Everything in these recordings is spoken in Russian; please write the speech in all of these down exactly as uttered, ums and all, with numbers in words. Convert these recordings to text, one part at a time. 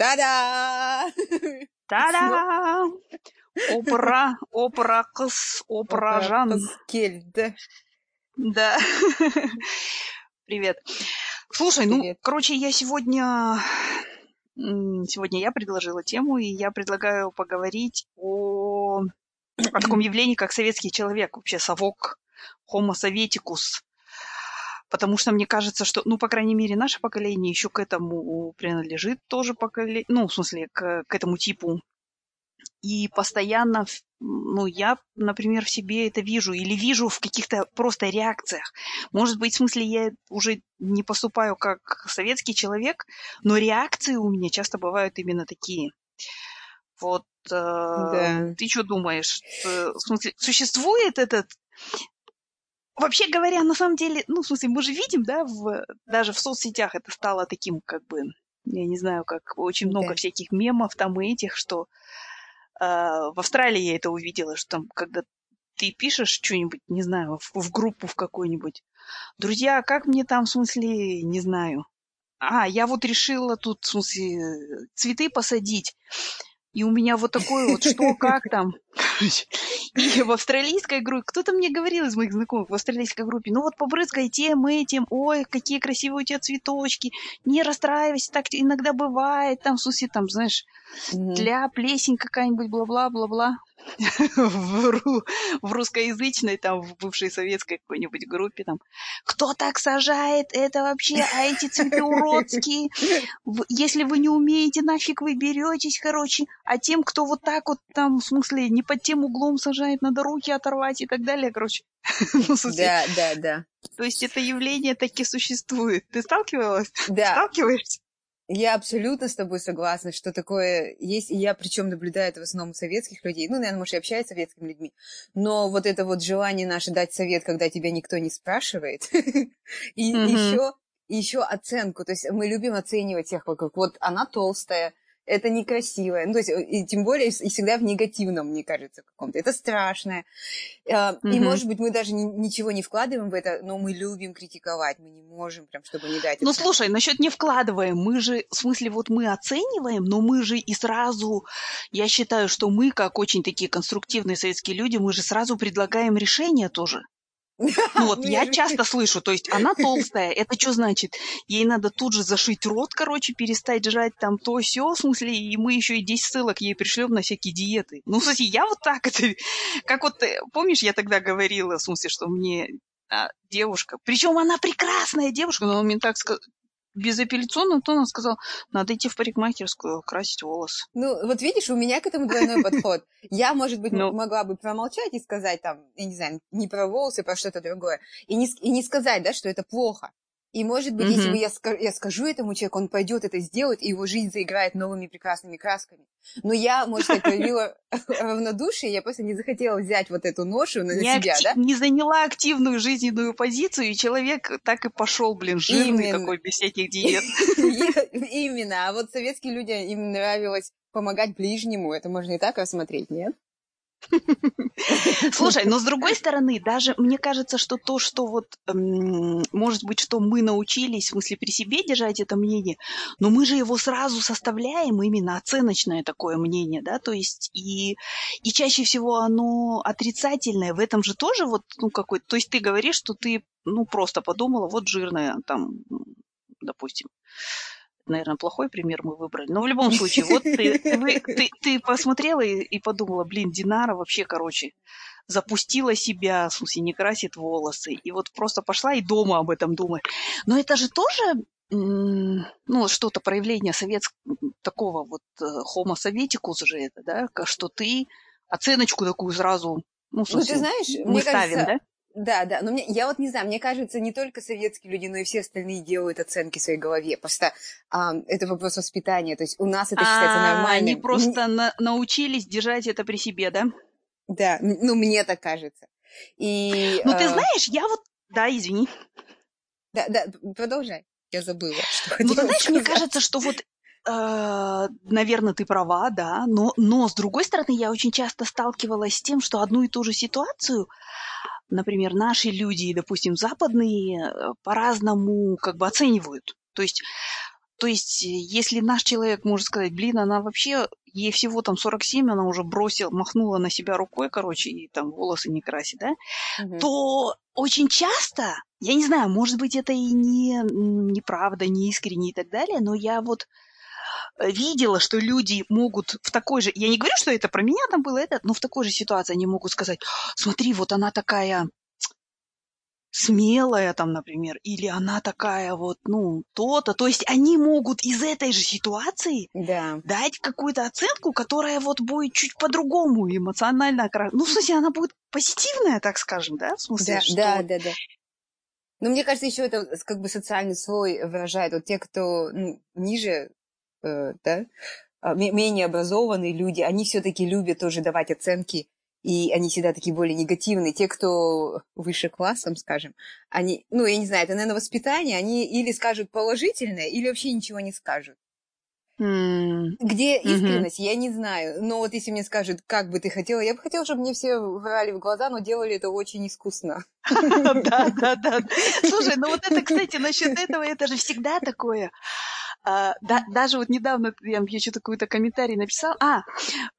Та-да! Та-да! Опра, опра, кс, опражан. Кельда. Да. Привет. Слушай, Привет. ну, короче, я сегодня... Сегодня я предложила тему, и я предлагаю поговорить о, о таком явлении, как советский человек, вообще совок, homo soveticus. Потому что мне кажется, что, ну, по крайней мере, наше поколение еще к этому принадлежит тоже поколение, ну, в смысле, к, к этому типу. И постоянно, ну, я, например, в себе это вижу или вижу в каких-то просто реакциях. Может быть, в смысле, я уже не поступаю как советский человек, но реакции у меня часто бывают именно такие. Вот э, да. Ты что думаешь? В смысле, существует этот... Вообще говоря, на самом деле, ну, в смысле, мы же видим, да, в, даже в соцсетях это стало таким, как бы, я не знаю, как очень много да. всяких мемов там и этих, что... В Австралии я это увидела, что там, когда ты пишешь что-нибудь, не знаю, в, в группу в какую-нибудь. Друзья, как мне там, в смысле, не знаю. А, я вот решила тут, в смысле, цветы посадить. И у меня вот такое вот, что, как там. И в австралийской группе, кто-то мне говорил из моих знакомых в австралийской группе, ну вот побрызгай тем, этим, ой, какие красивые у тебя цветочки, не расстраивайся, так иногда бывает, там, в смысле, там, знаешь, тля, плесень какая-нибудь, бла-бла-бла-бла. В русскоязычной, там, в бывшей советской какой-нибудь группе, там, кто так сажает, это вообще, а эти цветы уродские, если вы не умеете, нафиг вы беретесь, короче, а тем, кто вот так вот, там, в смысле, не под тем углом сажает, надо руки оторвать и так далее, короче. Да, да, да. То есть это явление таки существует. Ты сталкивалась? Да. Сталкиваешься? Я абсолютно с тобой согласна, что такое есть, и я причем наблюдаю это в основном у советских людей, ну, наверное, может, я общаюсь с советскими людьми, но вот это вот желание наше дать совет, когда тебя никто не спрашивает, и еще оценку, то есть мы любим оценивать тех вокруг, вот она толстая, это некрасивое, ну, то есть, и тем более, и всегда в негативном, мне кажется, каком-то, это страшное, mm-hmm. и, может быть, мы даже ни, ничего не вкладываем в это, но мы любим критиковать, мы не можем, прям, чтобы не дать... Ну, это... слушай, насчет не вкладываем, мы же, в смысле, вот мы оцениваем, но мы же и сразу, я считаю, что мы, как очень такие конструктивные советские люди, мы же сразу предлагаем решение тоже. Ну вот, я часто слышу, то есть она толстая, это что значит? Ей надо тут же зашить рот, короче, перестать жрать там то сё, в смысле, и мы еще и десять ссылок ей пришлем на всякие диеты. Ну, в смысле, я вот так это... Как вот, помнишь, я тогда говорила, в смысле, что мне а, девушка... Причем она прекрасная девушка, но она мне так сказала... Безапелляционно, то она сказала, надо идти в парикмахерскую, красить волосы. Ну, вот видишь, у меня к этому двойной подход. Я, может быть, no. могла бы промолчать и сказать там, я не знаю, не про волосы, про что-то другое. И не, и не сказать, да, что это плохо. И, может быть, mm-hmm. если бы я, ска- я скажу этому человеку, он пойдет это сделать, и его жизнь заиграет новыми прекрасными красками. Но я, может, я проявила равнодушие, я просто не захотела взять вот эту ношу на себя, да? Не заняла активную жизненную позицию, и человек так и пошел, блин, жирный такой, без всяких диет. Именно. А вот советские люди, им нравилось помогать ближнему. Это можно и так рассмотреть, нет? Слушай, но с другой стороны, даже мне кажется, что то, что вот, может быть, что мы научились, в смысле, при себе держать это мнение, но мы же его сразу составляем, именно оценочное такое мнение, да, то есть и, и чаще всего оно отрицательное, в этом же тоже вот, ну, какой-то, то есть ты говоришь, что ты, ну, просто подумала, вот жирная, там, допустим, наверное, плохой пример мы выбрали. Но в любом случае, вот ты, ты, ты, ты посмотрела и, и подумала, блин, Динара вообще, короче, запустила себя, в смысле, не красит волосы. И вот просто пошла и дома об этом думает. Но это же тоже, ну, что-то проявление советского, такого вот homo soveticus же это, да, что ты оценочку такую сразу, ну, в смысле, ну, ты знаешь, не ставим, кажется... да? Да, да, но мне, я вот не знаю, мне кажется, не только советские люди, но и все остальные делают оценки в своей голове, просто а, это вопрос воспитания, то есть у нас это считается нормально. Они просто на- научились держать это при себе, да? Да, ну мне так кажется. И, ну а... ты знаешь, я вот... Да, извини. Да, да, продолжай, я забыла, что хотела. Ну ты знаешь, сказать. Мне кажется, что вот... Наверное, ты права, да, но, но с другой стороны, я очень часто сталкивалась с тем, что одну и ту же ситуацию, например, наши люди, допустим, западные, по-разному как бы оценивают. То есть То есть, если наш человек может сказать, блин, она вообще, ей всего там сорок семь, она уже бросила, махнула на себя рукой, короче, и там волосы не красит, да, угу. то очень часто, я не знаю, может быть, это и не, неправда, не искренне и так далее, но я вот видела, что люди могут в такой же... Я не говорю, что это про меня там было, это, но в такой же ситуации они могут сказать, смотри, вот она такая... смелая там, например, или она такая вот, ну, то-то. То есть они могут из этой же ситуации да. дать какую-то оценку, которая вот будет чуть по-другому эмоционально окрашена. Ну, в смысле, она будет позитивная, так скажем, да? В смысле, да, что... да, да, да. Но мне кажется, еще это как бы социальный слой выражает. Вот те, кто ну, ниже, э, да, менее образованные люди, они все-таки любят тоже давать оценки. И они всегда такие более негативные. Те, кто выше классом, скажем, они, ну, я не знаю, это, наверное, воспитание, они или скажут положительное, или вообще ничего не скажут. Mm. Где искренность, mm-hmm. я не знаю. Но вот если мне скажут, как бы ты хотела, я бы хотела, чтобы мне все врали в глаза, но делали это очень искусно. Да, да, да. Слушай, ну вот это, кстати, насчет этого, это же всегда такое... А, да, даже вот недавно я еще какой-то комментарий написала. А,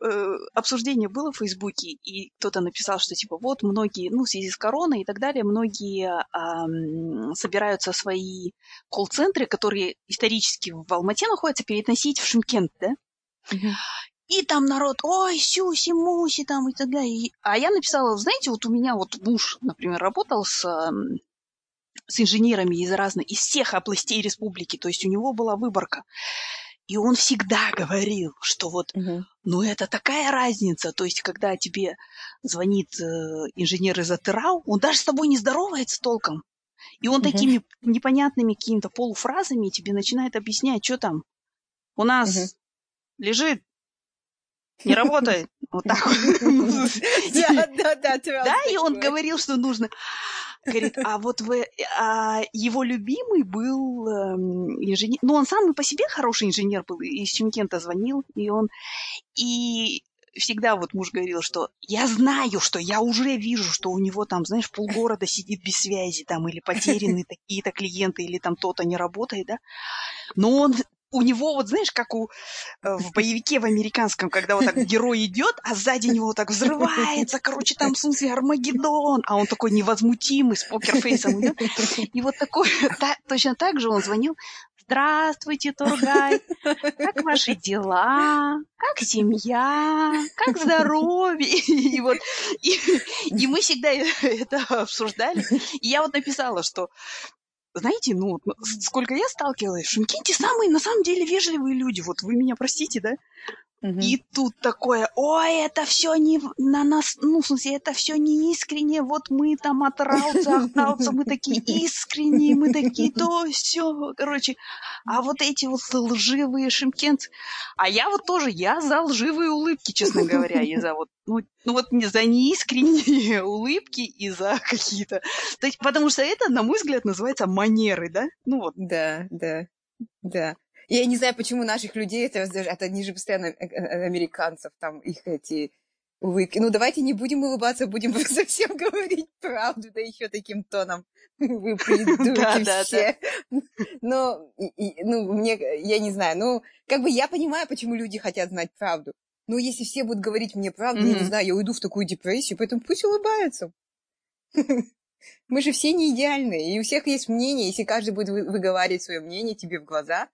э, обсуждение было в Фейсбуке, и кто-то написал, что типа вот многие, ну, в связи с короной и так далее, многие э, собираются свои колл-центры, которые исторически в Алмате находятся, переносить в Шымкент, да? Mm-hmm. И там народ, ой, сюси, муси, там и так далее. А я написала, знаете, вот у меня вот муж, например, работал с... с инженерами из разных, из всех областей республики, то есть у него была выборка. И он всегда говорил, что вот, угу. ну это такая разница, то есть когда тебе звонит э, инженер из Атырау, он даже с тобой не здоровается толком. И он угу. такими непонятными какими-то полуфразами тебе начинает объяснять, что там у нас угу. лежит, не работает, вот так вот. Да, и он говорил, что нужно... Говорит, а вот вы, а его любимый был инженер, ну он сам и по себе хороший инженер был, из Шымкента звонил, и он, и всегда вот муж говорил, что я знаю, что я уже вижу, что у него там, знаешь, полгорода сидит без связи, там, или потеряны такие-то клиенты, или там то-то не работает, да, но он... У него, вот знаешь, как у, э, в боевике в американском, когда вот так герой идет, а сзади него вот так взрывается, короче, там, в смысле, Армагеддон, а он такой невозмутимый, с покерфейсом идет. И вот такой, та, точно так же он звонил, здравствуйте, Тургай, как ваши дела, как семья, как здоровье, и, и вот, и, и мы всегда это обсуждали, и я вот написала, что... Знаете, ну, сколько я сталкивалась, в Шымкенте самые, на самом деле, вежливые люди. Вот вы меня простите, да? Угу. И тут такое, ой, это все не на нас, ну, в смысле, это все не искренне, вот мы там отралцы, ахталцы, мы такие искренние, мы такие то, все, короче. А вот эти вот лживые шымкенцы. А я вот тоже, я за лживые улыбки, честно говоря, и за вот, ну, ну вот не за неискренние улыбки и за какие-то... То есть, потому что это, на мой взгляд, называется манеры, да? Ну вот. Да, да, да. Я не знаю, почему наших людей, это, это ниже постоянно американцев, там их эти улыбки. Ну, давайте не будем улыбаться, будем совсем говорить правду, да еще таким тоном. Вы придурки все. Но, ну, мне, я не знаю, ну, как бы я понимаю, почему люди хотят знать правду. Но если все будут говорить мне правду, я не знаю, я уйду в такую депрессию, поэтому пусть улыбаются. Мы же все не идеальные, и у всех есть мнение, если каждый будет выговаривать свое мнение тебе в глаза,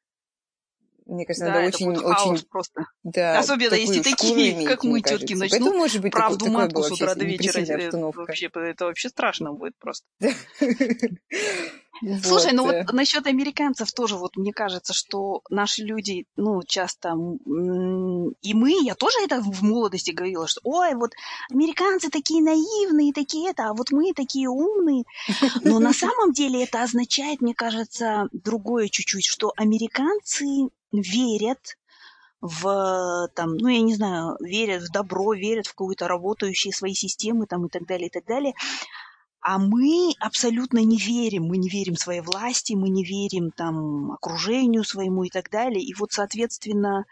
мне кажется, да, надо очень, очень просто. Да, особенно если такие, иметь, как мы, тетки, начнут правду матку с утра до вечера. Это вообще, это вообще страшно будет просто. Слушай, ну вот насчет американцев тоже, вот мне кажется, что наши люди, ну, часто, и мы, я тоже это в молодости говорила, что, ой, вот американцы такие наивные, такие это, а вот мы такие умные. Но на самом деле это означает, мне кажется, другое чуть-чуть, что американцы верят в, там, ну, я не знаю, верят в добро, верят в какую-то работающие свои системы, там, и так далее, и так далее. А мы абсолютно не верим, мы не верим своей власти, мы не верим там окружению своему и так далее. И вот, соответственно,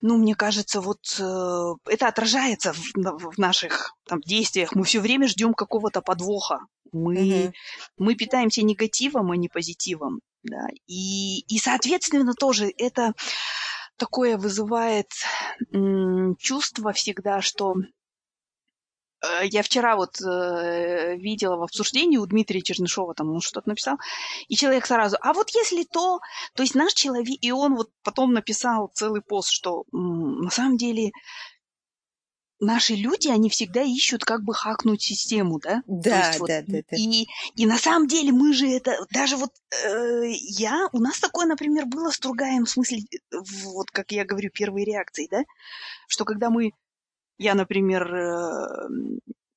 ну, мне кажется, вот э, это отражается в, в наших там действиях. Мы все время ждем какого-то подвоха. Мы, mm-hmm. мы питаемся негативом, а не позитивом. Да? И, и, соответственно, тоже это такое вызывает м, чувство всегда, что... Я вчера вот э, видела в обсуждении у Дмитрия Чернышева, там он что-то написал, и человек сразу, а вот если то... То есть наш человек, и он вот потом написал целый пост, что м, на самом деле... Наши люди, они всегда ищут, как бы хакнуть систему, да? Да, да, вот, да, да. И, и на самом деле мы же это... Даже вот э, я... У нас такое, например, было с Тургаем, в смысле, вот как я говорю, первой реакцией, да? Что когда мы... Я, например, э,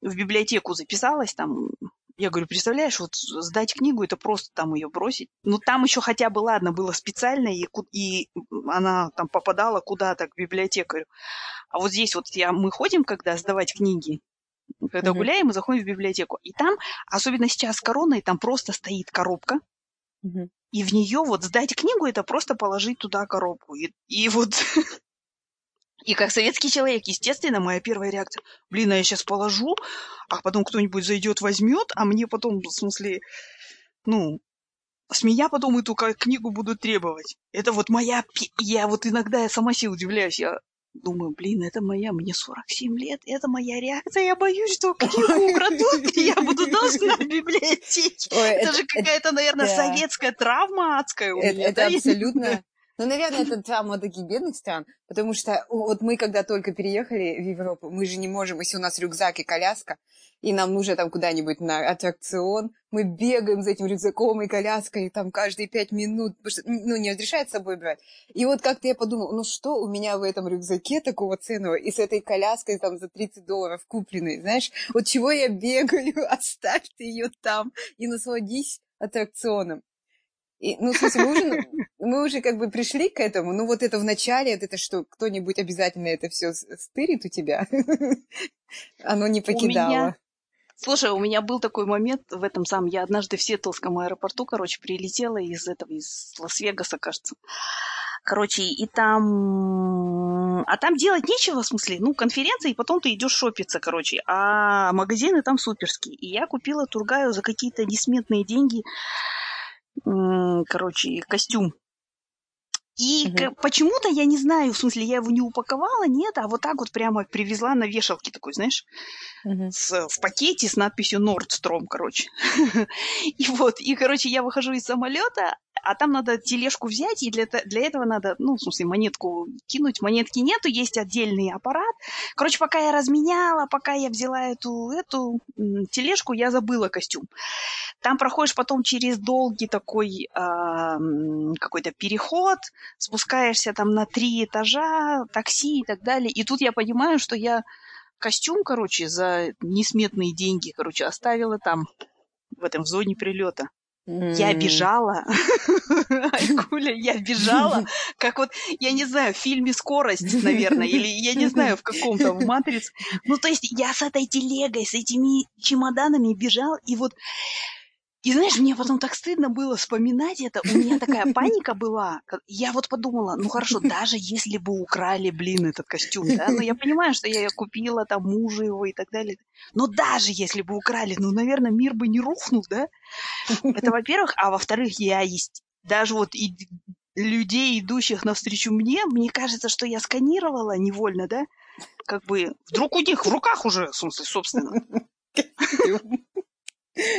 в библиотеку записалась, там... Я говорю, представляешь, вот сдать книгу, это просто там ее бросить. Ну, там еще хотя бы, ладно, было специально, и, и она там попадала куда-то к библиотекарю. А вот здесь вот я, мы ходим, когда сдавать книги, когда mm-hmm. гуляем, и заходим в библиотеку. И там, особенно сейчас с короной, там просто стоит коробка, mm-hmm. и в нее вот сдать книгу, это просто положить туда коробку. И, и вот... И как советский человек, естественно, моя первая реакция, блин, а я сейчас положу, а потом кто-нибудь зайдет, возьмет, а мне потом, в смысле, ну, с меня потом эту книгу будут требовать. Это вот моя... Я вот иногда я сама себе удивляюсь, я думаю, блин, это моя, мне сорок семь лет, это моя реакция, я боюсь, что книгу украдут, и я буду должна в библиотеке. Это же какая-то, наверное, советская травма адская у меня. Это абсолютно... Ну, наверное, это травма таких бедных стран, потому что вот мы, когда только переехали в Европу, мы же не можем, если у нас рюкзак и коляска, и нам нужно там куда-нибудь на аттракцион, мы бегаем за этим рюкзаком и коляской, и там каждые пять минут, потому что, ну, не разрешает с собой брать. И вот как-то я подумала, ну, что у меня в этом рюкзаке такого ценного, и с этой коляской там за тридцать долларов купленной, знаешь, вот чего я бегаю, оставь ты ее там и насладись аттракционом. И, ну, в смысле, мы уже, мы уже как бы пришли к этому, ну, вот это в начале, это что, кто-нибудь обязательно это все стырит у тебя? Оно не покидало. У меня... Слушай, у меня был такой момент в этом самом, я однажды в Сиэтлском аэропорту, короче, прилетела из этого, из Лас-Вегаса, кажется. Короче, и там... А там делать нечего, в смысле, ну, конференция, и потом ты идешь шопиться, короче. А магазины там суперские. И я купила Тургаю за какие-то несметные деньги... короче, костюм. И угу. к- почему-то, я не знаю, в смысле, я его не упаковала, нет, а вот так вот прямо привезла на вешалке такой, знаешь, угу. с, в пакете с надписью Nordstrom, короче. И вот, и, короче, я выхожу из самолета, а там надо тележку взять, и для, для этого надо, ну, в смысле, монетку кинуть. Монетки нету, есть отдельный аппарат. Короче, пока я разменяла, пока я взяла эту, эту тележку, я забыла костюм. Там проходишь потом через долгий такой э, какой-то переход, спускаешься там на три этажа, такси и так далее. И тут я понимаю, что я костюм, короче, за несметные деньги, короче, оставила там, в этом в зоне прилета. Я бежала, Айгуля, я бежала, как вот, я не знаю, в фильме «Скорость», наверное, или я не знаю, в каком-то, в «Матрице». Ну, то есть я с этой телегой, с этими чемоданами бежала, и вот, и знаешь, мне потом так стыдно было вспоминать это, у меня такая паника была, я вот подумала, ну, хорошо, даже если бы украли, блин, этот костюм, да, ну, я понимаю, что я купила там мужу его и так далее, но даже если бы украли, ну, наверное, мир бы не рухнул, да. Это, во-первых. А во-вторых, я есть. Даже вот и людей, идущих навстречу мне, мне кажется, что я сканировала невольно, да? Как бы вдруг у них в руках уже, в смысле, собственно.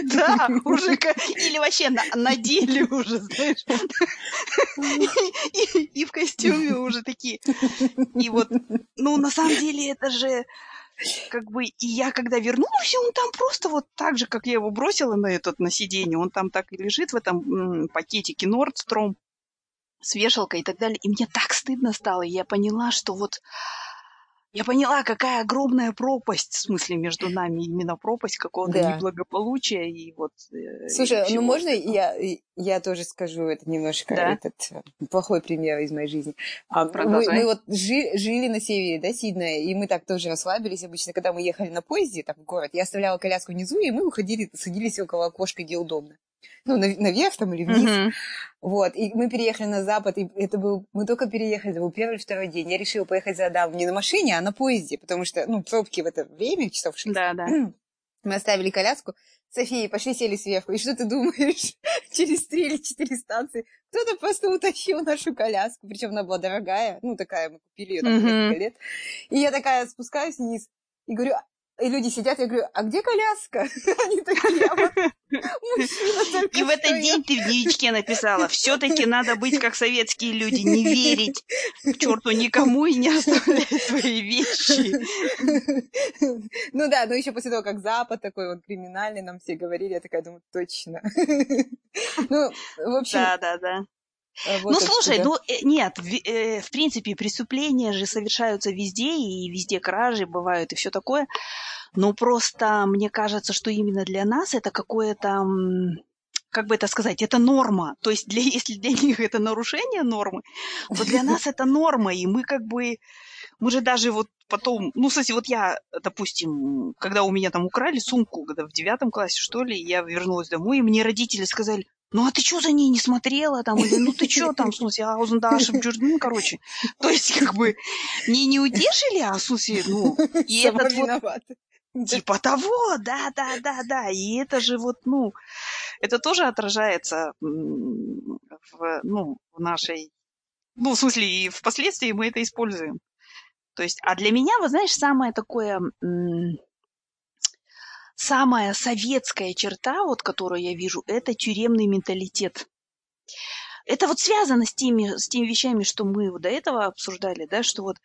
Да, уже... Или вообще надели уже, знаешь. И в костюме уже такие. И вот, ну, на самом деле, это же... Как бы, и я когда вернулась, он там просто вот так же, как я его бросила на этот, на сиденье, он там так и лежит в этом м, пакетике Nordstrom с вешалкой и так далее. И мне так стыдно стало, и я поняла, что вот, я поняла, какая огромная пропасть, в смысле, между нами, именно пропасть какого-то да. неблагополучия и вот... Слушай, и ну можно я, я тоже скажу это немножко, да? Этот плохой пример из моей жизни. А, мы, мы вот жи, жили на севере, да, Сиднея, и мы так тоже расслабились обычно, когда мы ехали на поезде там в город, я оставляла коляску внизу, и мы уходили, садились около окошка, где удобно. Ну, наверх там или вниз. Uh-huh. Вот. И мы переехали на запад. И это был... Мы только переехали. Это был первый или второй день. Я решила поехать за Адамом не на машине, а на поезде. Потому что, ну, пробки в это время, часов шесть. Да, да. Мы оставили коляску. София, пошли сели сверху. И что ты думаешь? Через три или четыре станции кто-то просто утащил нашу коляску. Причем она была дорогая. Ну, такая, мы купили ее там mm-hmm. несколько лет. И я такая спускаюсь вниз и говорю... И люди сидят, я говорю, а где коляска? Они такие, а вот мужчина только И в этот день ты в дневничке написала, все-таки надо быть как советские люди, не верить к черту никому и не оставлять свои вещи. Ну да, но еще после того, как Запад такой вот криминальный, нам все говорили, я такая думаю, точно. Ну, в общем... Да, да, да. Вот ну, слушай, тебя. ну, нет, в, э, в принципе, преступления же совершаются везде, и везде кражи бывают, и все такое. Но просто мне кажется, что именно для нас это какое-то, как бы это сказать, это норма. То есть для, если для них это нарушение нормы, то для нас это норма, и мы как бы... Мы же даже вот потом... Ну, кстати, вот я, допустим, когда у меня там украли сумку, когда в девятом классе, что ли, я вернулась домой, и мне родители сказали... Ну, а ты что за ней не смотрела там? Или ну ты что там, в смысле, а узндашим джурдин, короче. То есть, как бы, не не удержали, а в смысле, ну, и Сама этот виноват. Вот... Типа того, да-да-да-да. И это же вот, ну, это тоже отражается в, ну, в нашей... Ну, в смысле, и впоследствии мы это используем. То есть, а для меня, вот знаешь, самое такое... Самая советская черта, вот, которую я вижу, это тюремный менталитет. Это вот связано с теми, с теми вещами, что мы вот до этого обсуждали, да, что вот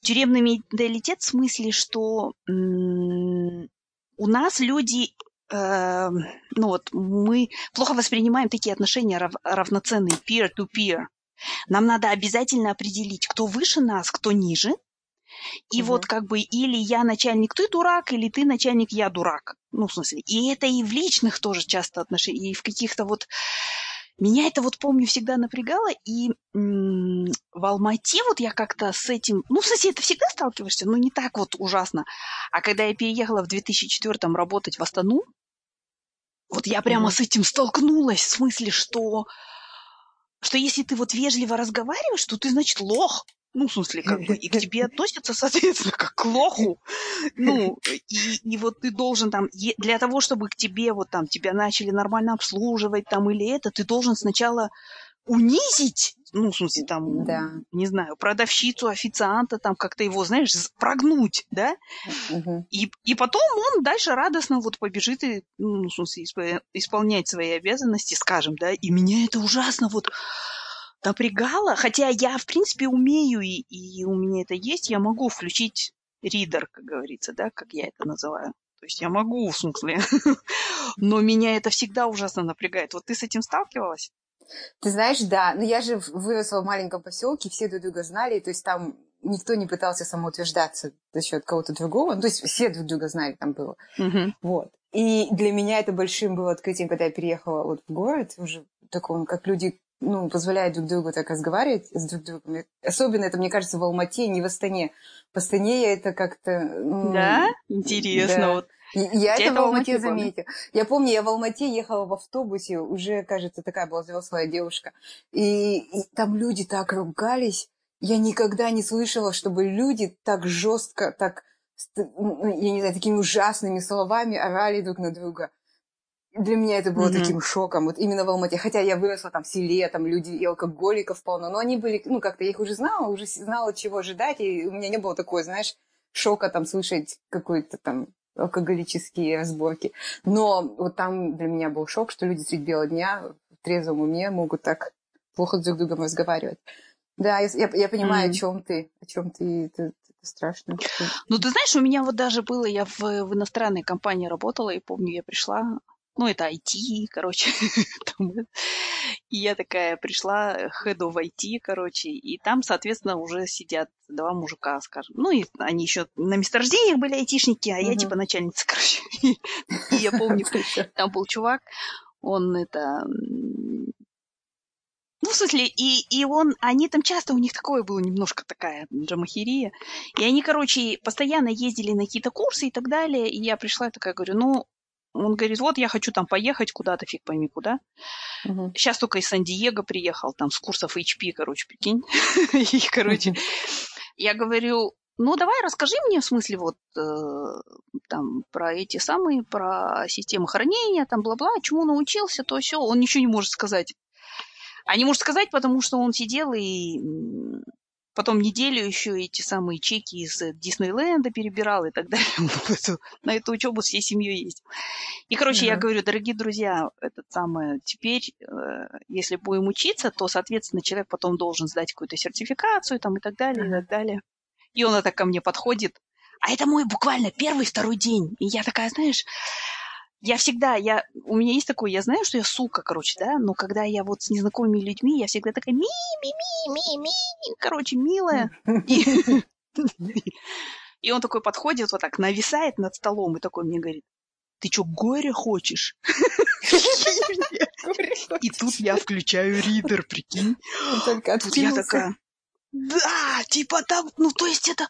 тюремный менталитет в смысле, что м- у нас люди, э- ну вот мы плохо воспринимаем такие отношения рав- равноценные, peer-to-peer. Нам надо обязательно определить, кто выше нас, кто ниже. И угу. вот как бы или я начальник, ты дурак, или ты начальник, я дурак. Ну, в смысле, и это и в личных тоже часто отношениях, и в каких-то вот... Меня это вот, помню, всегда напрягало, и м- в Алмате вот я как-то с этим... Ну, в смысле, ты всегда сталкиваешься, но не так вот ужасно. А когда я переехала в две тысячи четвёртом работать в Астану, вот я прямо угу. с этим столкнулась, в смысле, что... что если ты вот вежливо разговариваешь, то ты, значит, лох. Ну, в смысле, как бы, и к тебе относятся, соответственно, как к лоху. Ну, и, и вот ты должен там, для того, чтобы к тебе вот там тебя начали нормально обслуживать там или это, ты должен сначала унизить, ну, в смысле, там, да. не знаю, продавщицу, официанта, там, как-то его, знаешь, прогнуть, да? Угу. И, и потом он дальше радостно вот побежит и, ну, в смысле, исполнять свои обязанности, скажем, да? И меня это ужасно вот... напрягало, хотя я, в принципе, умею, и, и у меня это есть, я могу включить ридер, как говорится, да, как я это называю. То есть я могу, в смысле, но меня это всегда ужасно напрягает. Вот ты с этим сталкивалась? Ты знаешь, да, но я же выросла в маленьком поселке, все друг друга знали, то есть там никто не пытался самоутверждаться за счет кого-то другого, ну, то есть все друг друга знали, там было, угу. вот. И для меня это большим было открытием, когда я переехала вот в город, уже таком, как люди... ну, позволяет друг другу так разговаривать с друг другом. Особенно это, мне кажется, в Алмате, не в Астане. В Астане я это как-то... Ну, да? Интересно. Да. Вот. Я Где это в Алмате, Алмате заметила. Я помню, я в Алмате ехала в автобусе, уже, кажется, такая была взрослая девушка. И, и там люди так ругались. Я никогда не слышала, чтобы люди так жестко, так, я не знаю, такими ужасными словами орали друг на друга. Для меня это было mm-hmm. таким шоком, вот именно в Алмате. Хотя я выросла там в селе, там люди и алкоголиков полно, но они были, ну, как-то я их уже знала, уже знала, чего ожидать, и у меня не было такой, знаешь, шока там слышать какой-то там алкоголические разборки. Но вот там для меня был шок, что люди средь бела дня в трезвом уме могут так плохо друг с другом разговаривать. Да, я, я, я понимаю, mm-hmm. о чем ты, о чем ты... ты страшно. Ну, ты знаешь, у меня вот даже было, я в, в иностранной компании работала, и помню, я пришла... Ну, это ай ти, короче. там, и я такая пришла, head of ай ти, короче. И там, соответственно, уже сидят два мужика, скажем. Ну, и они еще на месторождениях были айтишники, а угу. я типа начальница, короче. и я помню, там был чувак, он это... Ну, в смысле, и, и он, они там часто, у них такое было немножко такая джамахирия. И они, короче, постоянно ездили на какие-то курсы и так далее. И я пришла и такая говорю, ну, он говорит, вот я хочу там поехать куда-то, фиг пойми куда. Uh-huh. Сейчас только из Сан-Диего приехал, там с курсов эйч пи, короче, прикинь. И, короче, uh-huh. я говорю, Ну, давай расскажи мне, в смысле, вот э, там про эти самые, про систему хранения, там бла-бла, чему научился, то все. Он ничего не может сказать. А не может сказать, потому что он сидел и потом неделю еще эти самые чеки из Диснейленда перебирал и так далее. На эту учебу всей семьей есть. И, короче, я говорю, дорогие друзья, этот самый, теперь, если будем учиться, то, соответственно, человек потом должен сдать какую-то сертификацию там и так далее, и так далее. И он так ко мне подходит. А это мой буквально первый-второй день. И я такая, знаешь, я всегда, я, у меня есть такое, я знаю, что я сука, короче, да, но когда я вот с незнакомыми людьми, я всегда такая ми-ми-ми-ми-ми, короче, милая. И он такой подходит, вот так нависает над столом и такой мне говорит, ты что, горе хочешь? И тут я включаю ридер, прикинь. Тут я такая... Да, типа там, ну то есть это...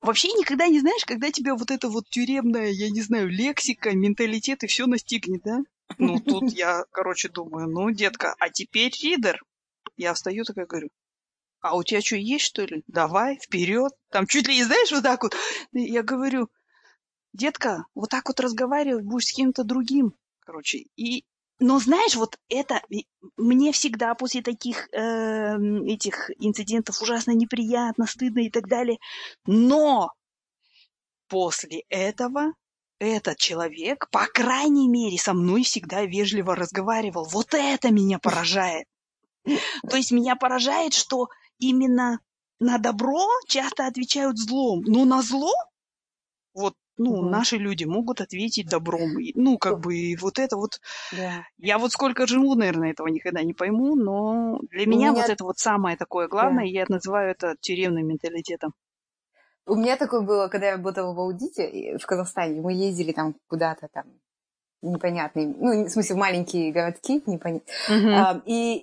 Вообще никогда не знаешь, когда тебя вот эта вот тюремная, я не знаю, лексика, менталитет и все настигнет, да? Ну тут я, короче, думаю, ну, детка, а теперь ридер. Я встаю такая, говорю, а у тебя что, есть что ли? Давай, вперед. Там чуть ли не, знаешь, вот так вот. Я говорю, детка, вот так вот разговаривать будешь с кем-то другим, короче, и... Но знаешь, вот это мне всегда после таких э, этих инцидентов ужасно неприятно, стыдно и так далее. Но после этого этот человек, по крайней мере, со мной всегда вежливо разговаривал. Вот это меня поражает. То есть меня поражает, что именно на добро часто отвечают злом. Но на зло вот. Ну, угу. Наши люди могут ответить добром. Ну, как бы, вот это вот... Да. Я вот сколько живу, наверное, этого никогда не пойму, но для меня, меня вот это вот самое такое главное, да. Я называю это тюремным менталитетом. У меня такое было, когда я работала в аудите в Казахстане, мы ездили там куда-то там непонятные, ну, в смысле, в маленькие городки, непонятные. Угу. А, и,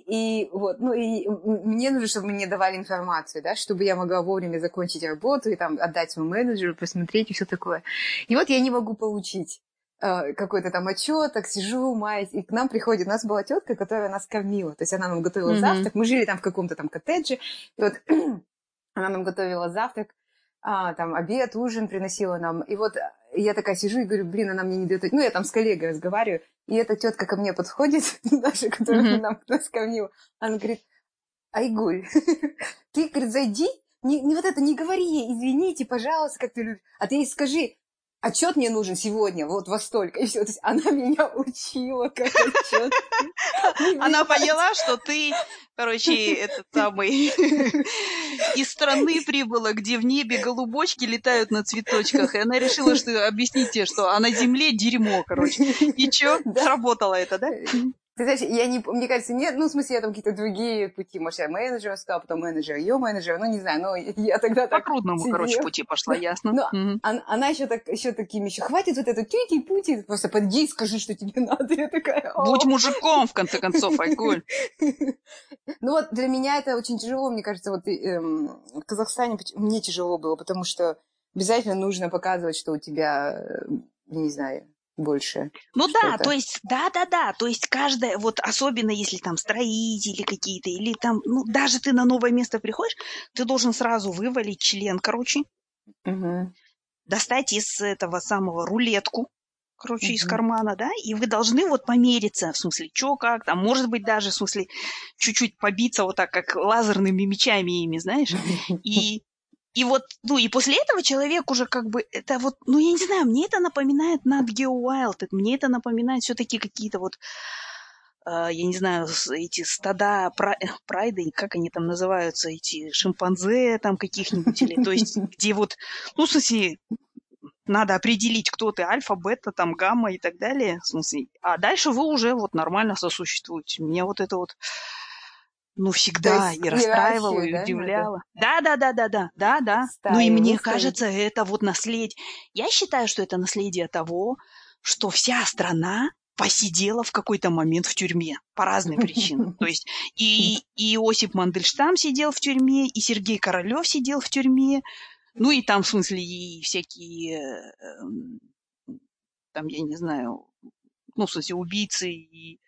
и вот, ну, и мне нужно, чтобы мне давали информацию, да, чтобы я могла вовремя закончить работу и там отдать своему менеджеру, посмотреть и все такое. И вот я не могу получить а, какой-то там отчет, так сижу, маюсь, и к нам приходит, у нас была тетка, которая нас кормила, то есть она нам готовила угу. завтрак, мы жили там в каком-то там коттедже, и вот она нам готовила завтрак, а, там, обед, ужин приносила нам, и вот... Я такая сижу и говорю, блин, она мне не дает... Ну, я там с коллегой разговариваю, и эта тетка ко мне подходит, наша, которая нам нас кормила, она говорит, Айгуль, ты, говорит, зайди, не, не вот это, не говори ей, извините, пожалуйста, как ты любишь, а ты ей скажи, отчет мне нужен сегодня, вот во столько, и все. То есть она меня учила, как отчет. Она поняла, что ты, короче, этот самый, из страны прибыла, где в небе голубочки летают на цветочках, и она решила, что объяснить тебе, что а на земле дерьмо, короче. И чё, сработало это, да? Ты знаешь, я не, мне кажется, нет, ну, в смысле, я там какие-то другие пути, может, я менеджера стала, потом менеджер, ее менеджер, ну, не знаю, но я тогда так по-трудному, сидела. Короче, пути пошла, ясно. Но угу. она, она еще так, еще такими, еще хватит вот эту тюки-пути, просто подъезд, скажи, что тебе надо, я такая... О. Будь мужиком, в конце концов, Айгуль. Ну, вот для меня это очень тяжело, мне кажется, вот в Казахстане мне тяжело было, потому что обязательно нужно показывать, что у тебя, не знаю... больше. Ну что-то. Да, то есть, да-да-да, то есть каждая, вот особенно если там строители какие-то, или там, ну даже ты на новое место приходишь, ты должен сразу вывалить член, короче, угу. достать из этого самого рулетку, короче, угу. из кармана, да, и вы должны вот помериться, в смысле, чё, как, там, может быть, даже, в смысле, чуть-чуть побиться вот так, как лазерными мечами ими, знаешь, и... И вот, ну, и после этого человек уже как бы, это вот, ну, я не знаю, мне это напоминает Нэт Гео Уайлд, мне это напоминает все-таки какие-то вот, э, я не знаю, эти стада пра- прайды, как они там называются, эти шимпанзе там каких-нибудь, или, то есть, где вот, ну, в смысле, надо определить, кто ты, альфа, бета, там, гамма и так далее, в смысле, а дальше вы уже вот нормально сосуществуете. Мне вот это вот... Ну, всегда и расстраивала, и да, удивляла. Да-да-да-да-да, да-да. Ну, и мне ставить. Кажется, это вот наследие. Я считаю, что это наследие того, что вся страна посидела в какой-то момент в тюрьме по разным причинам. То есть и, и Осип Мандельштам сидел в тюрьме, и Сергей Королёв сидел в тюрьме, ну, и там, в смысле, и всякие, там, я не знаю, ну, в смысле, убийцы и...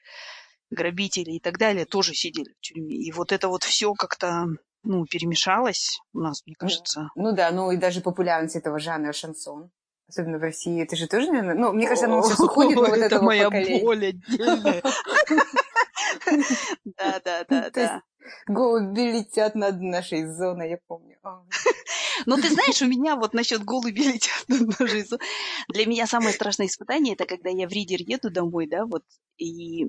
грабители и так далее, тоже сидели в тюрьме. И вот это вот все как-то... ну, перемешалось у нас, мне кажется. Ну, ну да, ну и даже популярность этого жанра шансон. Особенно в России. Это же тоже, наверное... Ну, мне кажется, оно сейчас уходит вот этого поколения. Это моя боль отдельная. Да, да, да, да. Голуби летят над нашей зоной, я помню. Но ты знаешь, у меня вот насчет голуби летят над нашей зоной. Для меня самое страшное испытание – это когда я в ридер еду домой, да, вот. И,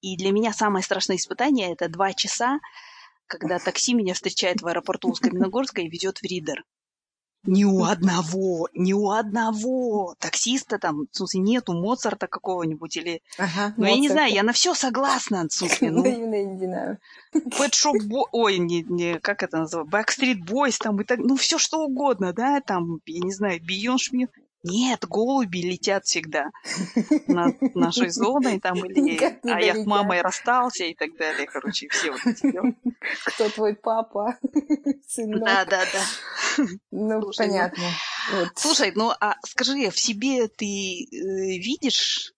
и для меня самое страшное испытание – это два часа, когда такси меня встречает в аэропорту Усть-Каменогорска и ведет в ридер. Ни у одного, ни у одного таксиста там, в смысле, нету Моцарта какого-нибудь или... Ага, ну, Моцарта. Я не знаю, я на все согласна, в смысле, ну... Pet Shop Boys, ой, не, не, как это называется, Backstreet Boys там и так, ну, все что угодно, да, там, я не знаю, Beyond Schmidt. Нет, голуби летят всегда над нашей зоной, там, или а я с мамой расстался и так далее, короче, все вот эти дела. Кто твой папа, сынок? Да, да, да. Ну, слушай, понятно. Ну, вот. Слушай, ну, а скажи, в себе ты э, видишь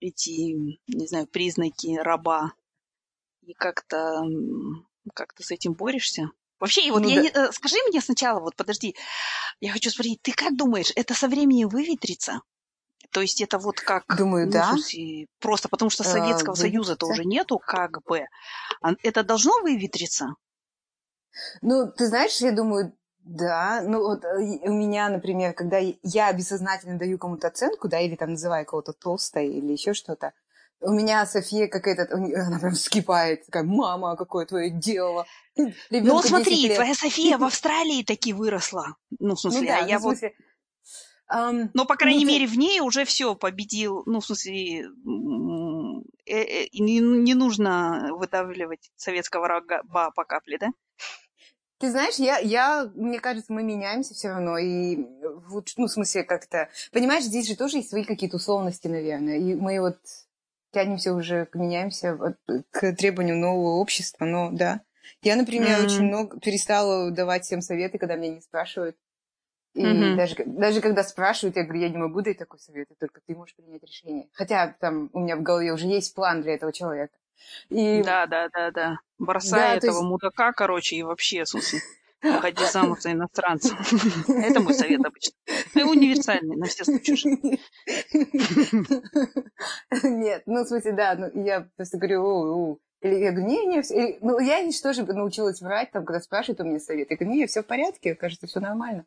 эти, не знаю, признаки раба и как-то, как-то с этим борешься? Вообще, вот ну, я да. не, скажи мне сначала, вот подожди, я хочу спросить, ты как думаешь, это со временем выветрится? То есть это вот как... Думаю, ну, да. Просто потому что Советского а, Союза-то уже нету, как бы. Это должно выветриться? Ну, ты знаешь, я думаю, да. Ну, вот у меня, например, когда я бессознательно даю кому-то оценку, да, или там называю кого-то толстой или еще что-то, у меня София какая-то... Она прям вскипает. Такая, мама, какое твое дело. Ну, смотри, твоя София в Австралии таки выросла. Ну, в смысле, ну, да, а я ну, вот... Смысле... Um, Но, по крайней ну, мере, ты... в ней уже все победил. Ну, в смысле, не, не нужно выдавливать советского раба по капле, да? Ты знаешь, я, я, мне кажется, мы меняемся все равно, и в, ну, в смысле, как-то... Понимаешь, здесь же тоже есть свои какие-то условности, наверное, и мы вот... тянемся уже, меняемся к требованию нового общества, но да. Я, например, mm-hmm. очень много перестала давать всем советы, когда меня не спрашивают. И mm-hmm. даже, даже когда спрашивают, я говорю, я не могу дать такой совет, только ты можешь принять решение. Хотя там у меня в голове уже есть план для этого человека. И... Да, да, да, да. Бросай да, этого есть... мудака, короче, и вообще, слушай, уходи замуж за иностранца. Это мой совет обычно. Ну, универсальный, на все случаи. Нет, ну, в смысле, да, ну, я просто говорю, у-у. Или я говорю, не, не, все. Ну, я еще тоже научилась врать, там, когда спрашивают у меня совет. Я говорю, не, все в порядке, кажется, все нормально.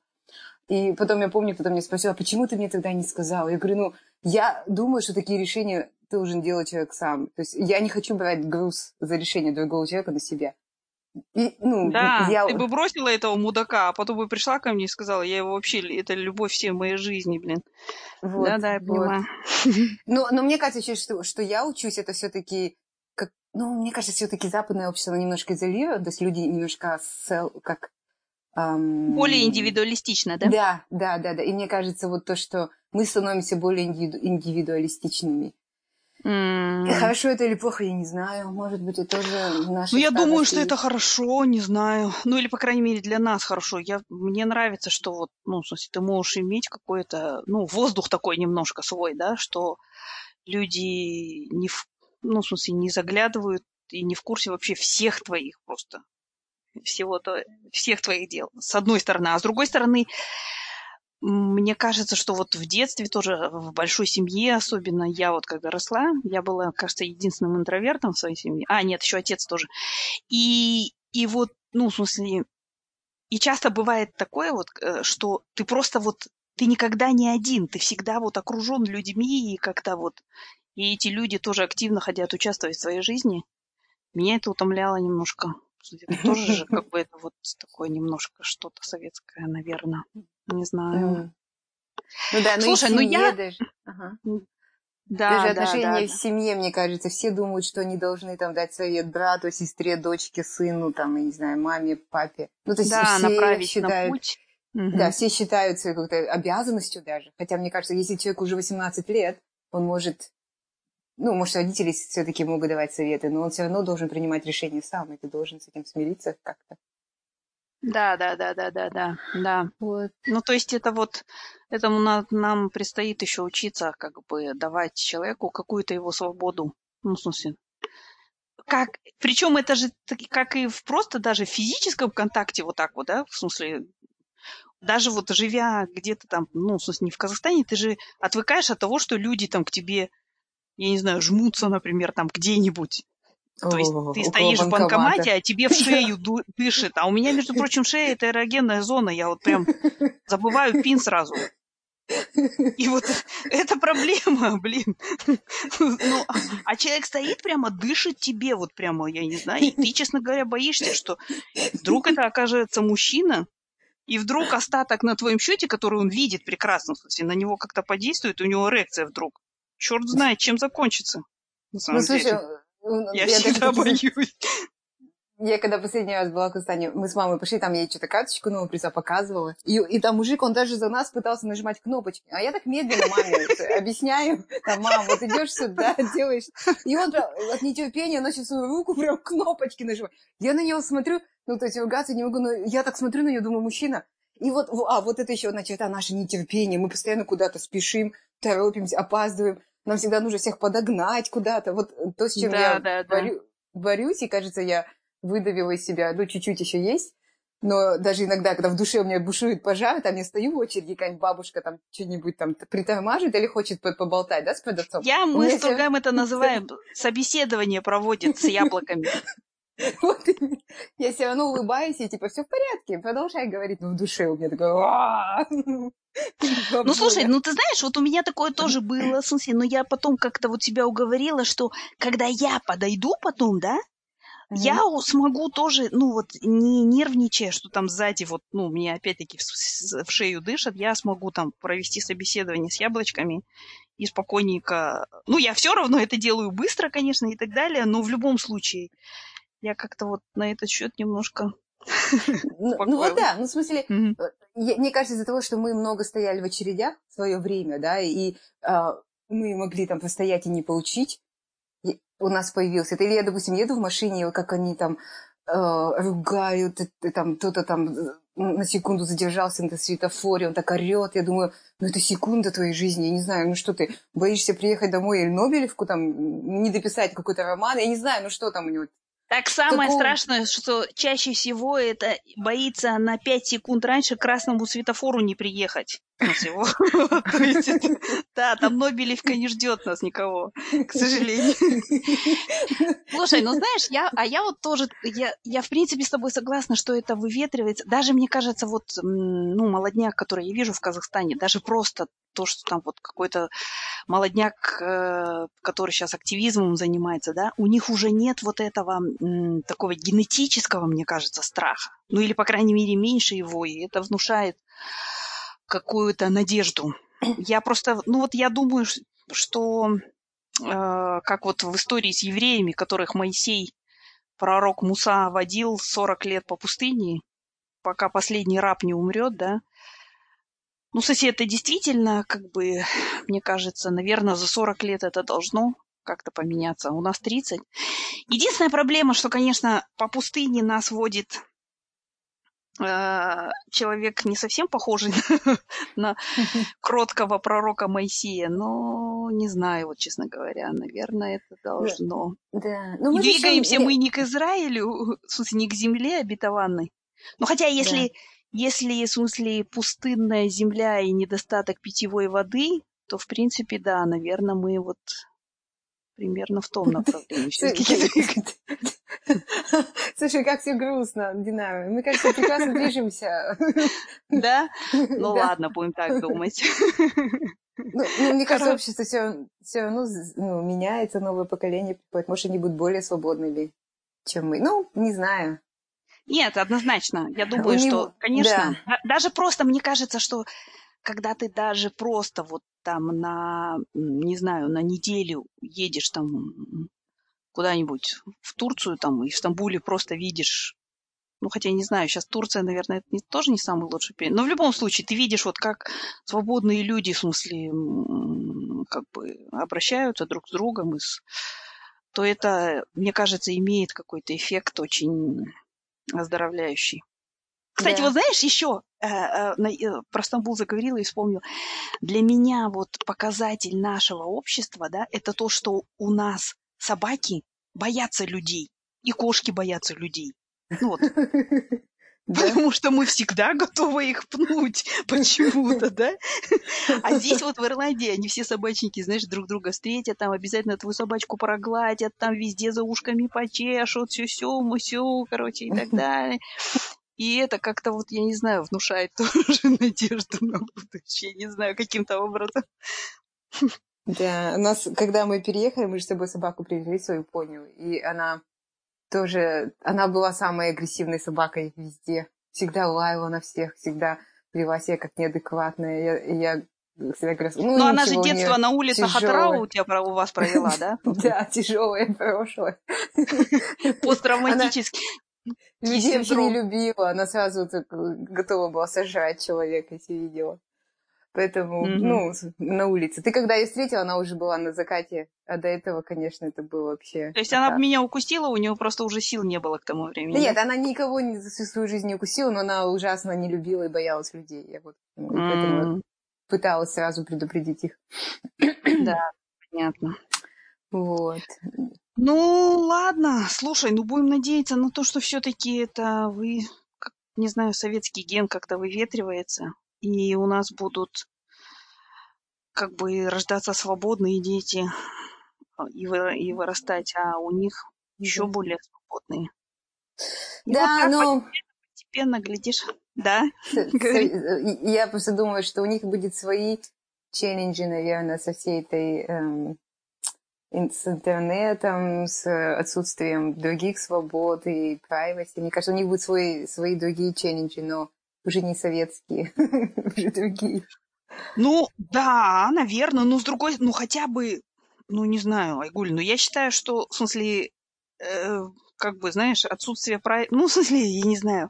И потом я помню, кто-то меня спросил, а почему ты мне тогда не сказала? Я говорю, ну, я думаю, что такие решения должен делать человек сам. То есть я не хочу брать груз за решение другого человека на себя. И, ну, да, я... ты бы бросила этого мудака, а потом бы пришла ко мне и сказала, я его вообще, это любовь всей моей жизни, блин. Вот, да, да, я вот. Понимаю. Но, но мне кажется, что, что я учусь, это все-таки, как, ну, мне кажется, все-таки западное общество немножко изолировано, то есть люди немножко сел, как... Эм... Более индивидуалистично, да? Да, да, да, да. И мне кажется, вот то, что мы становимся более индивиду... индивидуалистичными. Mm. Хорошо это или плохо, я не знаю. Может быть, это тоже в нашей... Ну, я думаю, что это хорошо, не знаю. Ну, или, по крайней мере, для нас хорошо. Я... Мне нравится, что вот, ну, в смысле, ты можешь иметь какой-то, ну, воздух такой немножко свой, да, что люди не, в... ну, в смысле, не заглядывают и не в курсе вообще всех твоих просто, всего-то, всех твоих дел, с одной стороны. А с другой стороны... Мне кажется, что вот в детстве тоже, в большой семье особенно, я вот когда росла, я была, кажется, единственным интровертом в своей семье. А, нет, еще отец тоже. И, и вот, ну, в смысле, и часто бывает такое вот, что ты просто вот, ты никогда не один, ты всегда вот окружен людьми, и как-то вот, и эти люди тоже активно хотят участвовать в своей жизни. Меня это утомляло немножко. Тоже же как бы это вот такое немножко что-то советское, наверное. Не знаю. Ну да, ну слушай, и в семье ну я... даже. Ага. Да, даже да, отношения да, в семье, да. Мне кажется, все думают, что они должны там дать совет брату, сестре, дочке, сыну, там, я не знаю, маме, папе. Ну, то есть да, все направить считают... на путь. Угу. Да, все считают своей какой-то обязанностью даже. Хотя, мне кажется, если человеку уже восемнадцать лет, он может... Ну, может, родители все-таки могут давать советы, но он все равно должен принимать решения сам, и ты должен с этим смириться как-то. Да, да, да, да, да, да, да. Вот. Ну, то есть это вот, этому нам, нам предстоит еще учиться, как бы давать человеку какую-то его свободу, ну, в смысле, как, причем это же как и в просто даже физическом контакте вот так вот, да, в смысле, даже вот живя где-то там, ну, в смысле, не в Казахстане, ты же отвыкаешь от того, что люди там к тебе, я не знаю, жмутся, например, там где-нибудь. То О, есть ты стоишь в банкомате, а тебе в шею дышит. А у меня, между прочим, шея – это эрогенная зона. Я вот прям забываю пин сразу. И вот это проблема, блин. Ну, а человек стоит прямо, дышит тебе вот прямо, я не знаю. И ты, честно говоря, боишься, что вдруг это окажется мужчина, и вдруг остаток на твоем счете, который он видит прекрасно, в смысле, на него как-то подействует, у него эрекция вдруг. Черт знает, чем закончится. На самом ну, слушай, деле. Я, я всегда боюсь. Я когда последний раз была в Казахстане, мы с мамой пошли, там я ей что-то карточку новую приза показывала. И, и там мужик, он даже за нас пытался нажимать кнопочки. А я так медленно маме объясняю. Там, мам, вот идешь сюда, делаешь. И он от нетерпения начал свою руку прям кнопочки нажимать. Я на него смотрю, ну, то есть ругаться не могу, но я так смотрю на нее, думаю, мужчина. И вот, а, вот это еще одна черта, наше нетерпение. Мы постоянно куда-то спешим, торопимся, опаздываем. Нам всегда нужно всех подогнать куда-то. Вот то, с чем да, я да, борю, да. борюсь, и, кажется, я выдавила из себя, ну, чуть-чуть еще есть, но даже иногда, когда в душе у меня бушует пожар, там я стою в очереди, какая-нибудь бабушка там что-нибудь там притормажит или хочет поболтать, да, с продавцом? Я, у мы с другом все... это называем, собеседование проводит с яблоками. Вот, я все равно улыбаюсь, и типа, все в порядке, продолжай говорить, но в душе у меня такое... Ну, слушай, ну, ты знаешь, вот у меня такое тоже было, в смысле, но я потом как-то вот тебя уговорила, что когда я подойду потом, да, я смогу тоже, ну, вот, не нервничая, что там сзади вот, ну, мне опять-таки в шею дышат, я смогу там провести собеседование с яблочками и спокойненько... Ну, я все равно это делаю быстро, конечно, и так далее, но в любом случае... Я как-то вот на этот счет немножко... Ну, ну вот да, ну в смысле, mm-hmm. я, мне кажется, из-за того, что мы много стояли в очередях в свое время, да, и а, мы могли там постоять и не получить, и у нас появился... Это, или я, допустим, еду в машине, как они там э, ругают, и, там кто-то там на секунду задержался на светофоре, он так орет, я думаю, ну это секунда твоей жизни, я не знаю, ну что ты, боишься приехать домой или Нобелевку там, не дописать какой-то роман, я не знаю, ну что там у него... Так самое Такого... страшное, что чаще всего это боится на пять секунд раньше к красному светофору не приехать. Да, там Нобелевка не ждет нас никого, к сожалению. Слушай, ну знаешь, я, а я вот тоже, я, я в принципе с тобой согласна, что это выветривается. Даже, мне кажется, вот, ну, молодняк, который я вижу в Казахстане, даже просто то, что там вот какой-то молодняк, который сейчас активизмом занимается, да, у них уже нет вот этого такого генетического, мне кажется, страха. Ну, или, по крайней мере, меньше его, и это внушает какую-то надежду. Я просто, ну вот я думаю, что э, как вот в истории с евреями, которых Моисей, пророк Муса, водил сорок лет по пустыне, пока последний раб не умрет, да. Ну, кстати, это действительно, как бы, мне кажется, наверное, за сорок лет это должно как-то поменяться. У нас тридцать. Единственная проблема, что, конечно, по пустыне нас водит... человек не совсем похожий на кроткого пророка Моисея, но не знаю, вот, честно говоря, наверное, это должно. Да. Да. Мы двигаемся еще... мы не к Израилю, в смысле, не к земле обетованной. Ну, хотя если, да. если, в смысле, пустынная земля и недостаток питьевой воды, то, в принципе, да, наверное, мы вот примерно в том направлении. Слушай, как все грустно, Динара. Мы, кажется, прекрасно движемся. Да? Ну ладно, будем так думать. Мне кажется, общество все равно меняется, новое поколение. Может, они будут более свободными, чем мы. Ну, не знаю. Нет, однозначно. Я думаю, что, конечно, даже просто, мне кажется, что когда ты даже просто вот там на, не знаю, на неделю едешь там... куда-нибудь в Турцию там и в Стамбуле просто видишь, ну, хотя я не знаю, сейчас Турция, наверное, это не, тоже не самый лучший период, но в любом случае ты видишь, вот как свободные люди, в смысле, как бы обращаются друг с другом, и, то это, мне кажется, имеет какой-то эффект очень оздоровляющий. Кстати, да. Вот знаешь, еще про Стамбул заговорила и вспомнила. Для меня вот показатель нашего общества, да, это то, что у нас собаки боятся людей. И кошки боятся людей. Ну вот. Потому что мы всегда готовы их пнуть почему-то, да? А здесь вот в Ирландии они все собачники, знаешь, друг друга встретят, там обязательно твою собачку прогладят, там везде за ушками почешут, сю-сю, мусю, короче, и так далее. И это как-то вот, я не знаю, внушает тоже надежду на будущее, не знаю, каким-то образом. Да, у нас, когда мы переехали, мы же с собой собаку привезли, свою поню, и она... Тоже она была самой агрессивной собакой везде. Всегда лаяла на всех, всегда вела себя как неадекватная. Я, я всегда говорю, ну, но она же детство на улицах Хатрау у тебя у вас провела, да? Да, тяжелое прошлое. Постравматически. Людей не любила, она сразу готова была сожрать человека, если видела. Поэтому, ну, на улице. Ты когда ее встретила, она уже была на закате. А до этого, конечно, это было вообще... То есть она бы меня укусила, у нее просто уже сил не было к тому времени. Да нет, она никого за всю свою жизнь не укусила, но она ужасно не любила и боялась людей. Я вот mm. пыталась сразу предупредить их. Да, понятно. Вот. Ну, ладно, слушай, ну будем надеяться на то, что все-таки это, вы, как, не знаю, советский ген как-то выветривается. И у нас будут как бы рождаться свободные дети и, вы, и вырастать, а у них еще mm-hmm. более свободные. И да, вот ну... Постепенно, постепенно, глядишь, да? Я просто думаю, что у них будут свои челленджи, наверное, со всей этой... Эм, с интернетом, с отсутствием других свобод и privacy. Мне кажется, у них будут свои, свои другие челленджи, но уже не советские, уже другие. Ну, да, наверное, но с другой... Ну, хотя бы, ну, не знаю, Айгуль, но я считаю, что, в смысле, э, как бы, знаешь, отсутствие прав... Ну, в смысле, я не знаю,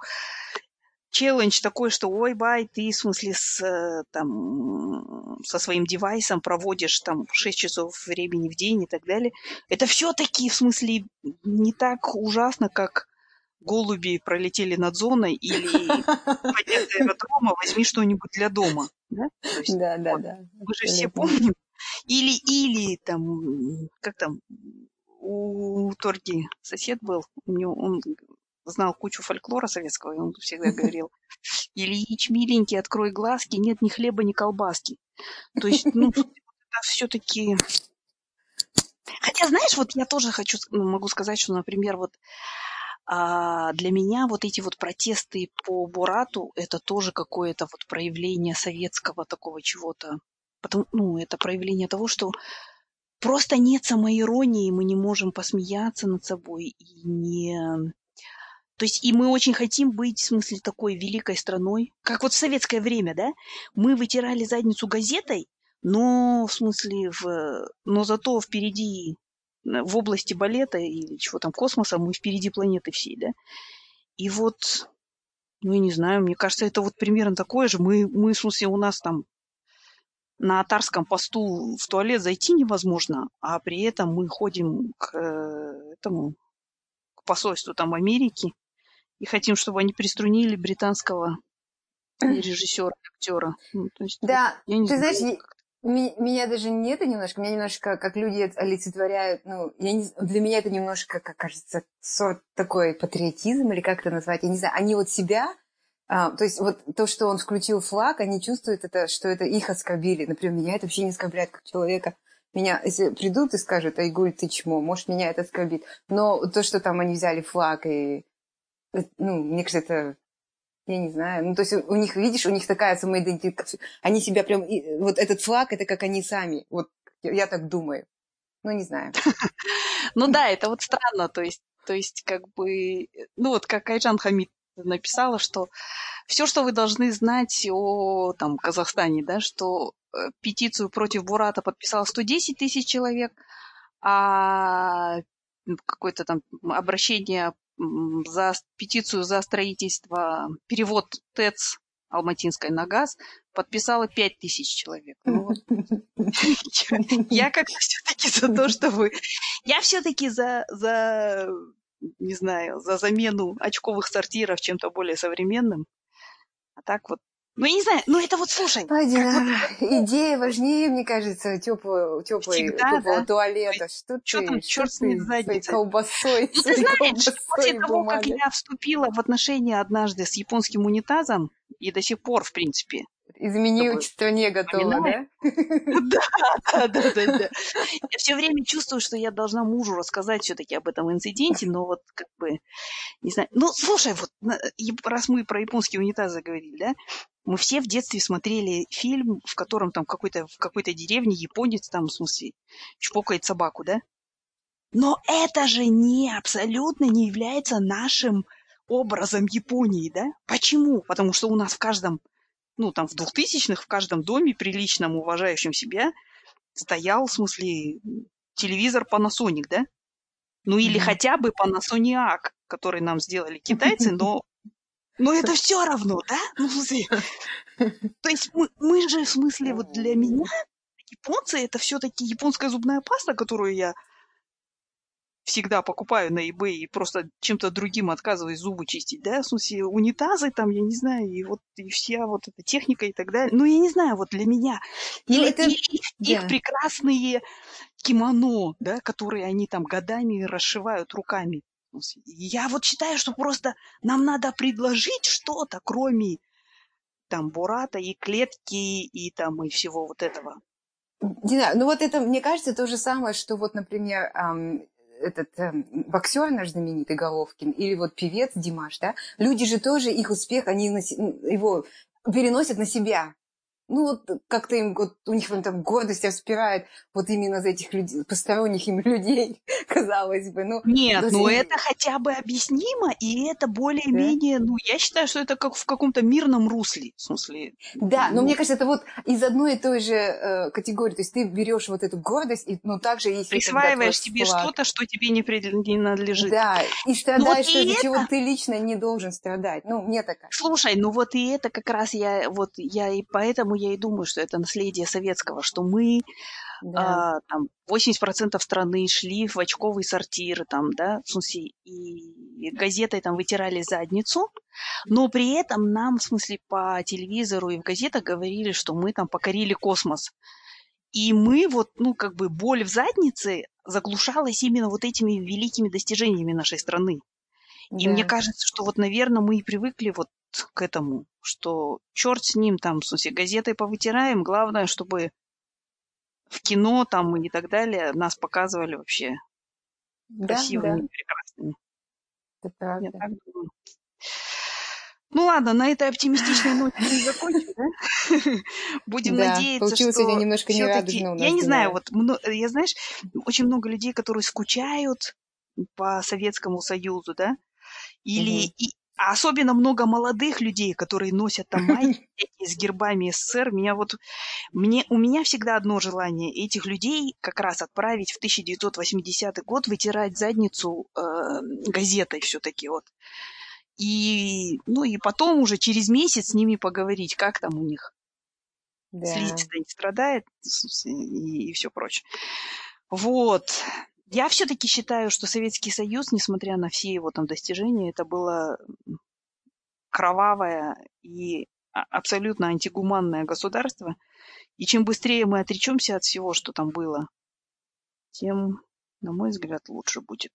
челлендж такой, что, ой, бай, ты, в смысле, с, там, со своим девайсом проводишь, там, шесть часов времени в день и так далее. Это все-таки, в смысле, не так ужасно, как... голуби пролетели над зоной или пойдет до аэродрома, возьми что-нибудь для дома. Да, есть, да, да, вот, да. Мы же все помним. Или, или там, как там, у Торги сосед был, у него, он знал кучу фольклора советского, и он всегда говорил, Ильич, миленький, открой глазки, нет ни хлеба, ни колбаски. То есть, ну, все-таки... Хотя, знаешь, вот я тоже хочу, могу сказать, что, например, вот а для меня вот эти вот протесты по Борату, это тоже какое-то вот проявление советского такого чего-то. Потому, ну, это проявление того, что просто нет самоиронии, мы не можем посмеяться над собой. И не... То есть и мы очень хотим быть, в смысле, такой великой страной. Как вот в советское время, да? Мы вытирали задницу газетой, но, в смысле, в... но зато впереди... в области балета или чего там, космоса, мы впереди планеты всей, да. И вот, ну, я не знаю, мне кажется, это вот примерно такое же. Мы, мы в смысле, у нас там на Атарском посту в туалет зайти невозможно, а при этом мы ходим к этому, к посольству там Америки и хотим, чтобы они приструнили британского режиссера, актера. Ну, то есть, да, я не ты знаю, знаешь... Как... Меня даже не это немножко, меня немножко, как люди олицетворяют, ну, я не, для меня это немножко, как кажется, сорт такой патриотизм, или как это назвать, я не знаю, они вот себя, а, то есть вот то, что он включил флаг, они чувствуют это, что это их оскорбили, например, меня это вообще не оскорбляет как человека, меня, если придут и скажут, Айгуль, ты чмо, может, меня это оскорбит, но то, что там они взяли флаг, и, ну, мне кажется, это... Я не знаю. Ну, то есть у них, видишь, у них такая самоидентификация. Они себя прям... Вот этот флаг, это как они сами. Вот я так думаю. Ну, не знаю. Ну да, это вот странно. То есть, то есть как бы... Ну, вот как Айжан Хамит написала, что все, что вы должны знать о там, Казахстане, да, что петицию против Бурата подписало сто десять тысяч человек, а какое-то там обращение... за петицию за строительство, перевод ТЭЦ Алматинской на газ подписало пять тысяч человек. Я как-то все-таки за то, что вы... Я все-таки за, не знаю, за замену очковых сортиров чем-то более современным. А так вот Ну, я не знаю, ну это вот, слушай. Да, Динара, идея важнее, мне кажется, теплого да? туалета. Что, что ты, там, черт с ней задница? Колбасой, ну, ты знаешь, после того, как я вступила в отношения однажды с японским унитазом, и до сих пор, в принципе. Изменила, что не готова, да? Да, да, да, да. Я все время чувствую, что я должна мужу рассказать все-таки об этом инциденте, но вот как бы, не знаю. Ну, слушай, вот раз мы про японские унитазы говорили, да, мы все в детстве смотрели фильм, в котором там какой-то, в какой-то деревне японец там, в смысле, чпокает собаку, да? Но это же не, абсолютно не является нашим образом Японии, да? Почему? Потому что у нас в каждом ну, там, в двухтысячных в каждом доме, приличном, уважающем себя, стоял, в смысле, телевизор Panasonic, да? Ну, или mm-hmm. хотя бы Panasonic, который нам сделали китайцы, но... Но это все равно, да? Ну, в смысле... То есть мы, мы же, в смысле, вот для меня японцы, это все-таки японская зубная паста, которую я всегда покупаю на eBay и просто чем-то другим отказываюсь зубы чистить, да, в смысле унитазы там, я не знаю, и вот и вся вот эта техника и так далее. Ну, я не знаю, вот для меня. Или это... их, yeah. их прекрасные кимоно, да, которые они там годами расшивают руками. Я вот считаю, что просто нам надо предложить что-то, кроме там Бората и клетки и там и всего вот этого. Дина, ну вот это, мне кажется, то же самое, что вот, например, эм... этот э, боксер наш знаменитый Головкин или вот певец Димаш, да, люди же тоже, их успех, они на, его переносят на себя. Ну, вот как-то им, вот, у них там гордость распирает вот именно за этих людей, посторонних им людей, казалось бы. Ну, нет, даже... ну это хотя бы объяснимо, и это более-менее, да? Ну, я считаю, что это как в каком-то мирном русле, в смысле. Да, ну... но мне кажется, это вот из одной и той же э, категории, то есть ты берешь вот эту гордость, и, ну, также если... Присваиваешь тебе флаг, что-то, что тебе не принадлежит. Да, и страдаешь, ну, вот и это... чего ты лично не должен страдать. Ну, мне так кажется. Слушай, ну вот и это как раз я, вот я и поэтому я и думаю, что это наследие советского, что мы да. а, там, восемьдесят процентов страны шли в очковый сортир, там, да, в смысле, и газетой там вытирали задницу, но при этом нам, в смысле, по телевизору и в газетах говорили, что мы там покорили космос. И мы вот, ну, как бы боль в заднице заглушалась именно вот этими великими достижениями нашей страны. И да. мне кажется, что вот, наверное, мы и привыкли вот к этому, что черт с ним, там, в смысле, газетой повытираем, главное, чтобы в кино там и так далее нас показывали вообще да, красивыми, да. прекрасными. Это правда. Я так думаю. Ну ладно, на этой оптимистичной ноте мы закончим, да? Будем надеяться, что... Да, получилось немножко нерадужно у нас. Я не знаю, вот, я, знаешь, очень много людей, которые скучают по Советскому Союзу, да, или... А особенно много молодых людей, которые носят там майки с гербами СССР. Меня вот, мне, у меня всегда одно желание этих людей как раз отправить в тысяча девятьсот восьмидесятый год, вытирать задницу э, газетой все-таки. Вот. И, ну, и потом уже через месяц с ними поговорить, как там у них. Да. Слизистая не страдает и, и все прочее. Вот. Я все-таки считаю, что Советский Союз, несмотря на все его там достижения, это было кровавое и абсолютно антигуманное государство. И чем быстрее мы отречемся от всего, что там было, тем, на мой взгляд, лучше будет.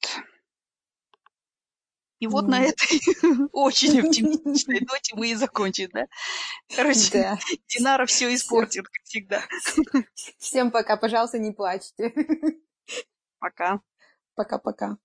И вот mm. на этой очень оптимистичной ноте мы и закончим, да? Короче, да. Динара все испортит, как всегда. Всем пока, пожалуйста, не плачьте. Пока. Пока-пока.